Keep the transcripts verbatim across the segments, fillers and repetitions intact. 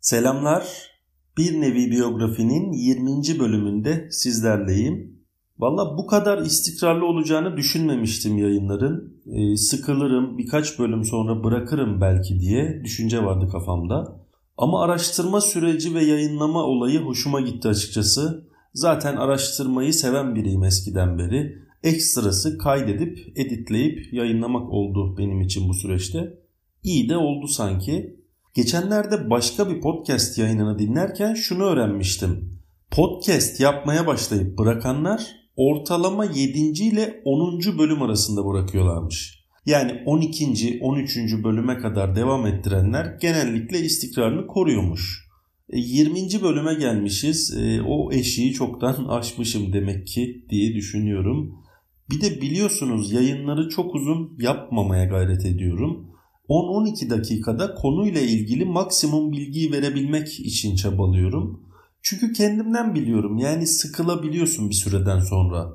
Selamlar, Bir Nevi Biyografi'nin yirminci bölümünde sizlerleyim. Valla bu kadar istikrarlı olacağını düşünmemiştim yayınların. Ee, sıkılırım, birkaç bölüm sonra bırakırım belki diye düşünce vardı kafamda. Ama araştırma süreci ve yayınlama olayı hoşuma gitti açıkçası. Zaten araştırmayı seven biriyim eskiden beri. Ekstrası kaydedip, editleyip yayınlamak oldu benim için bu süreçte. İyi de oldu sanki. Geçenlerde başka bir podcast yayınını dinlerken şunu öğrenmiştim. Podcast yapmaya başlayıp bırakanlar ortalama yedinci ile onuncu bölüm arasında bırakıyorlarmış. Yani on ikinci. on üçüncü bölüme kadar devam ettirenler genellikle istikrarını koruyormuş. yirminci bölüme gelmişiz. O eşiği çoktan aşmışım demek ki diye düşünüyorum. Bir de biliyorsunuz yayınları çok uzun yapmamaya gayret ediyorum. on on iki dakikada konuyla ilgili maksimum bilgiyi verebilmek için çabalıyorum. Çünkü kendimden biliyorum, yani sıkılabiliyorsun bir süreden sonra.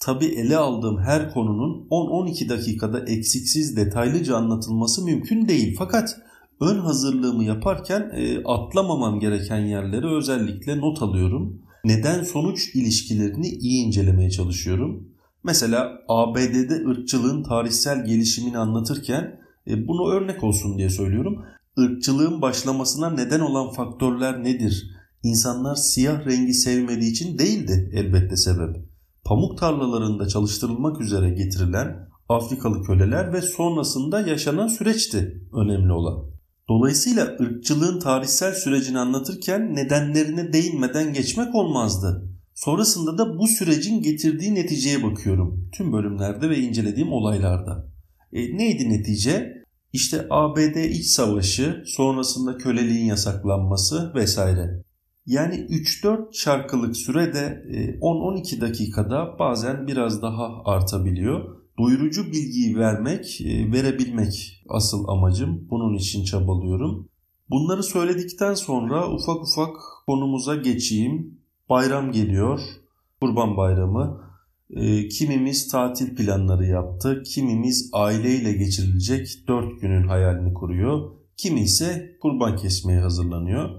Tabii ele aldığım her konunun on on iki dakikada eksiksiz detaylıca anlatılması mümkün değil. Fakat ön hazırlığımı yaparken e, atlamamam gereken yerleri özellikle not alıyorum. Neden sonuç ilişkilerini iyi incelemeye çalışıyorum. Mesela A B D'de ırkçılığın tarihsel gelişimini anlatırken bunu örnek olsun diye söylüyorum. Irkçılığın başlamasına neden olan faktörler nedir? İnsanlar siyah rengi sevmediği için değildi elbette sebep. Pamuk tarlalarında çalıştırılmak üzere getirilen Afrikalı köleler ve sonrasında yaşanan süreçti önemli olan. Dolayısıyla ırkçılığın tarihsel sürecini anlatırken nedenlerine değinmeden geçmek olmazdı. Sonrasında da bu sürecin getirdiği neticeye bakıyorum. Tüm bölümlerde ve incelediğim olaylarda. E, neydi netice? İşte A B D İç Savaşı, sonrasında köleliğin yasaklanması vesaire. Yani üç dört şarkılık sürede on on iki dakikada bazen biraz daha artabiliyor. Doyurucu bilgiyi vermek, verebilmek asıl amacım. Bunun için çabalıyorum. Bunları söyledikten sonra ufak ufak konumuza geçeyim. Bayram geliyor, Kurban Bayramı. Kimimiz tatil planları yaptı, kimimiz aileyle geçirilecek dört günün hayalini kuruyor, kimi ise kurban kesmeye hazırlanıyor.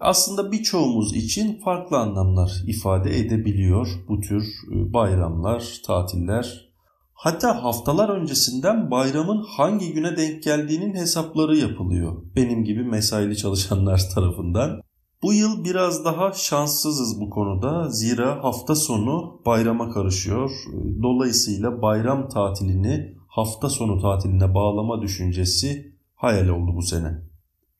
Aslında birçoğumuz için farklı anlamlar ifade edebiliyor bu tür bayramlar, tatiller. Hatta haftalar öncesinden bayramın hangi güne denk geldiğinin hesapları yapılıyor. Benim gibi mesaili çalışanlar tarafından. Bu yıl biraz daha şanssızız bu konuda, zira hafta sonu bayrama karışıyor. Dolayısıyla bayram tatilini hafta sonu tatiline bağlama düşüncesi hayal oldu bu sene.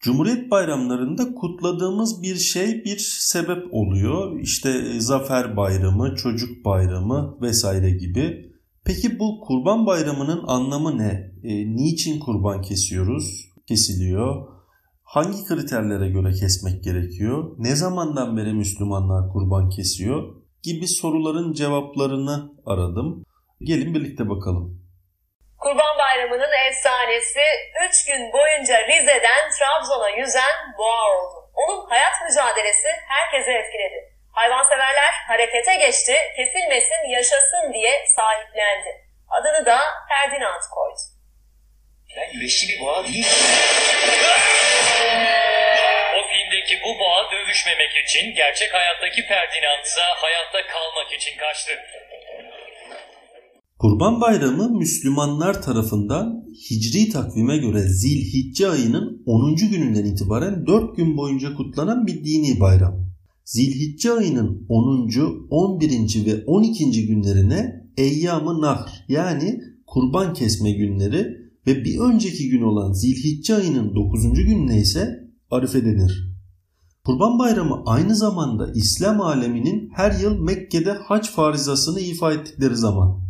Cumhuriyet bayramlarında kutladığımız bir şey bir sebep oluyor. İşte Zafer Bayramı, Çocuk Bayramı vesaire gibi. Peki bu Kurban Bayramı'nın anlamı ne? E, niçin kurban kesiyoruz, kesiliyor? Hangi kriterlere göre kesmek gerekiyor? Ne zamandan beri Müslümanlar kurban kesiyor? Gibi soruların cevaplarını aradım. Gelin birlikte bakalım. Kurban Bayramı'nın efsanesi üç gün boyunca Rize'den Trabzon'a yüzen boğa oldu. Onun hayat mücadelesi herkese etkiledi. Hayvanseverler harekete geçti, kesilmesin yaşasın diye sahiplendi. Adını da Ferdinand koydu. Ben vahşi bir boğa değilim. O filmdeki bu boğa dövüşmemek için, gerçek hayattaki Ferdinand'sa hayatta kalmak için kaçtı. Kurban Bayramı Müslümanlar tarafından Hicri takvime göre Zilhicce ayının onuncu gününden itibaren dört gün boyunca kutlanan bir dini bayram. Zilhicce ayının onuncu, on birinci ve on ikinci günlerine eyyam-ı nahr yani kurban kesme günleri ve bir önceki gün olan Zilhicce ayının dokuzuncu gününe ise arife denir. Kurban Bayramı aynı zamanda İslam aleminin her yıl Mekke'de hac farizasını ifa ettikleri zaman.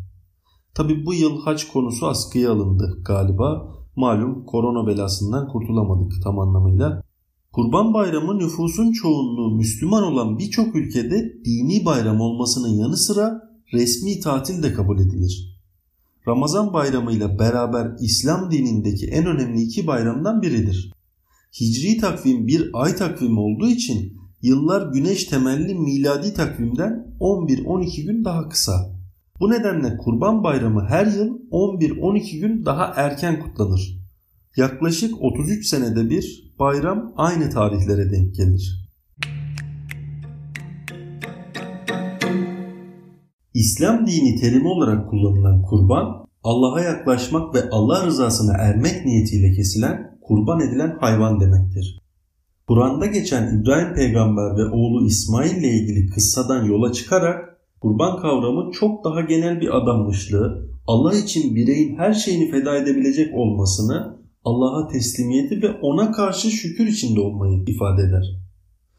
Tabi bu yıl hac konusu askıya alındı galiba. Malum korona belasından kurtulamadık tam anlamıyla. Kurban Bayramı nüfusun çoğunluğu Müslüman olan birçok ülkede dini bayram olmasının yanı sıra resmi tatil de kabul edilir. Ramazan Bayramı ile beraber İslam dinindeki en önemli iki bayramdan biridir. Hicri takvim bir ay takvimi olduğu için yıllar güneş temelli miladi takvimden on bir on iki gün daha kısa. Bu nedenle Kurban Bayramı her yıl on bir on iki gün daha erken kutlanır. Yaklaşık otuz üç senede bir bayram aynı tarihlere denk gelir. İslam dini terimi olarak kullanılan kurban, Allah'a yaklaşmak ve Allah rızasına ermek niyetiyle kesilen, kurban edilen hayvan demektir. Kur'an'da geçen İbrahim peygamber ve oğlu İsmail ile ilgili kıssadan yola çıkarak kurban kavramı çok daha genel bir adanmışlığı, Allah için bireyin her şeyini feda edebilecek olmasını, Allah'a teslimiyeti ve ona karşı şükür içinde olmayı ifade eder.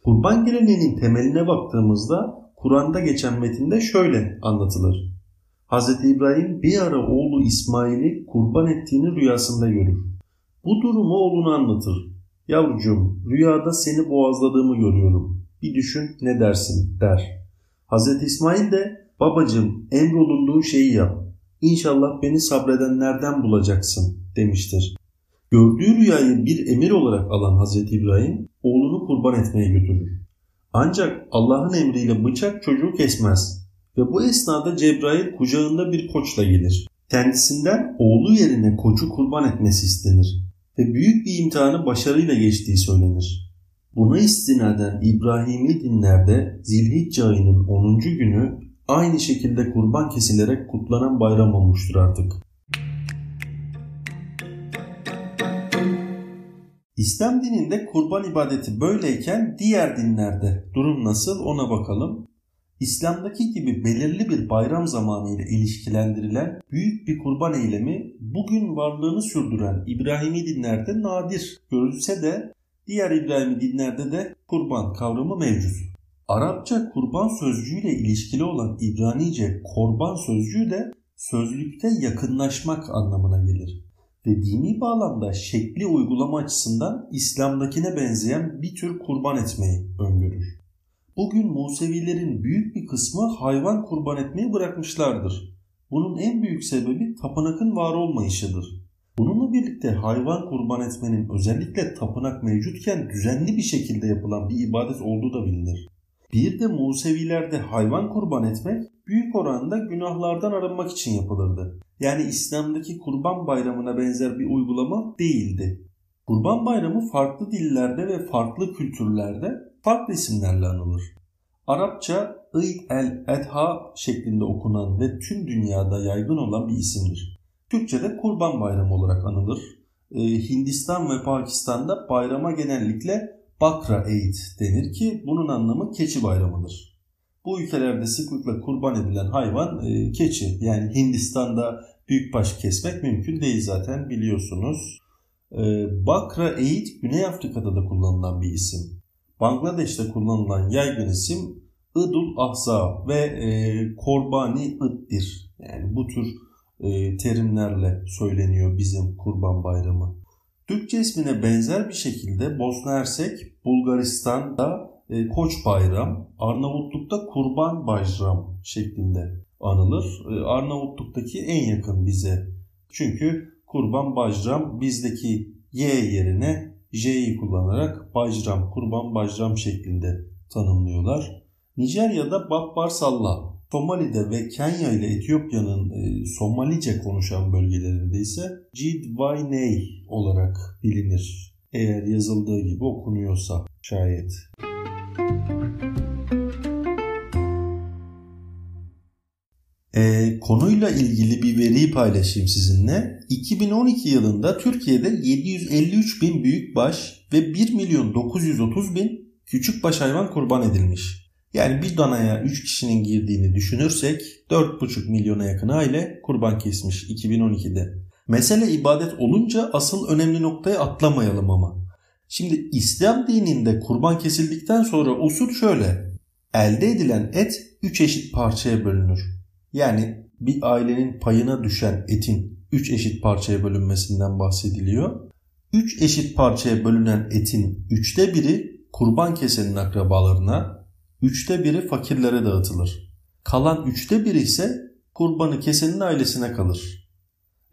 Kurban geleneğinin temeline baktığımızda Kur'an'da geçen metinde şöyle anlatılır. Hazreti İbrahim bir ara oğlu İsmail'i kurban ettiğini rüyasında görür. Bu durumu oğluna anlatır. Yavrucuğum, rüyada seni boğazladığımı görüyorum. Bir düşün, ne dersin der. Hazreti İsmail de babacığım emrolunduğu şeyi yap. İnşallah beni sabredenlerden bulacaksın demiştir. Gördüğü rüyayı bir emir olarak alan Hazreti İbrahim oğlunu kurban etmeye götürür. Ancak Allah'ın emriyle bıçak çocuğu kesmez ve bu esnada Cebrail kucağında bir koçla gelir. Kendisinden oğlu yerine koçu kurban etmesi istenir ve büyük bir imtihanı başarıyla geçtiği söylenir. Buna istinaden İbrahimi dinlerde Zilhicce ayının onuncu günü aynı şekilde kurban kesilerek kutlanan bayram olmuştur artık. İslam dininde kurban ibadeti böyleyken diğer dinlerde durum nasıl ona bakalım. İslam'daki gibi belirli bir bayram zamanı ile ilişkilendirilen büyük bir kurban eylemi bugün varlığını sürdüren İbrahimi dinlerde nadir görülse de diğer İbrahimi dinlerde de kurban kavramı mevcut. Arapça kurban sözcüğüyle ilişkili olan İbranice korban sözcüğü de sözlükte yakınlaşmak anlamına gelir. Ve dini bağlamda şekli uygulama açısından İslam'dakine benzeyen bir tür kurban etmeyi öngörür. Bugün Musevilerin büyük bir kısmı hayvan kurban etmeyi bırakmışlardır. Bunun en büyük sebebi tapınakın var olmayışıdır. Bununla birlikte hayvan kurban etmenin özellikle tapınak mevcutken düzenli bir şekilde yapılan bir ibadet olduğu da bilinir. Bir de Musevilerde hayvan kurban etmek büyük oranda günahlardan arınmak için yapılırdı. Yani İslam'daki kurban bayramına benzer bir uygulama değildi. Kurban bayramı farklı dillerde ve farklı kültürlerde farklı isimlerle anılır. Arapça Eid el-Adha şeklinde okunan ve tüm dünyada yaygın olan bir isimdir. Türkçe'de Kurban Bayramı olarak anılır. Ee, Hindistan ve Pakistan'da bayrama genellikle Bakra Eid denir ki bunun anlamı keçi bayramıdır. Bu ülkelerde sıklıkla kurban edilen hayvan e, keçi. Yani Hindistan'da büyükbaş kesmek mümkün değil zaten biliyorsunuz. Ee, Bakra Eid Güney Afrika'da da kullanılan bir isim. Bangladeş'te kullanılan yaygın isim İdul Ahza ve e, Korbani Id'dir. Yani bu tür terimlerle söyleniyor bizim Kurban Bayramı. Türkçe ismine benzer bir şekilde Bosna Hersek, Bulgaristan'da Koç Bayram, Arnavutluk'ta Kurban Bayram şeklinde anılır. Arnavutluk'taki en yakın bize. Çünkü Kurban Bayram bizdeki Y yerine J'yi kullanarak Bayram, Kurban Bayram şeklinde tanımlıyorlar. Nijerya'da Babbar Salla, Somali'de ve Kenya ile Etiyopya'nın Somalice konuşan bölgelerinde ise Gidvayney olarak bilinir. Eğer yazıldığı gibi okunuyorsa şayet. E, konuyla ilgili bir veriyi paylaşayım sizinle. iki bin on iki yılında Türkiye'de yedi yüz elli üç bin büyükbaş ve bir milyon dokuz yüz otuz bin küçükbaş hayvan kurban edilmiş. Yani bir danaya üç kişinin girdiğini düşünürsek dört buçuk milyona yakın aile kurban kesmiş iki bin on ikide. Mesele ibadet olunca asıl önemli noktaya atlamayalım ama. Şimdi İslam dininde kurban kesildikten sonra usul şöyle. Elde edilen et üç eşit parçaya bölünür. Yani bir ailenin payına düşen etin üç eşit parçaya bölünmesinden bahsediliyor. üç eşit parçaya bölünen etin üçte biri kurban kesenin akrabalarına, üçte biri fakirlere dağıtılır. Kalan üçte biri ise kurbanı kesenin ailesine kalır.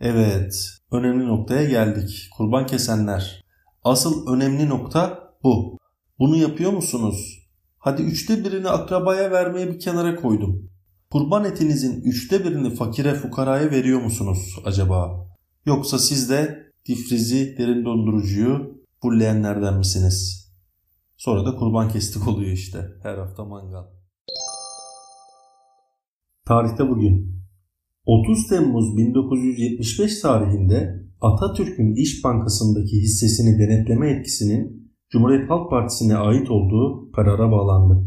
Evet, önemli noktaya geldik. Kurban kesenler. Asıl önemli nokta bu. Bunu yapıyor musunuz? Hadi üçte birini akrabaya vermeye bir kenara koydum. Kurban etinizin üçte birini fakire, fukaraya veriyor musunuz acaba? Yoksa siz de difrizi, derin dondurucuyu fulleyenlerden misiniz? Sonra da kurban kestik oluyor işte. Her hafta mangal. Tarihte bugün. otuz Temmuz bin dokuz yüz yetmiş beş tarihinde Atatürk'ün İş Bankası'ndaki hissesini denetleme etkisinin Cumhuriyet Halk Partisi'ne ait olduğu karara bağlandı.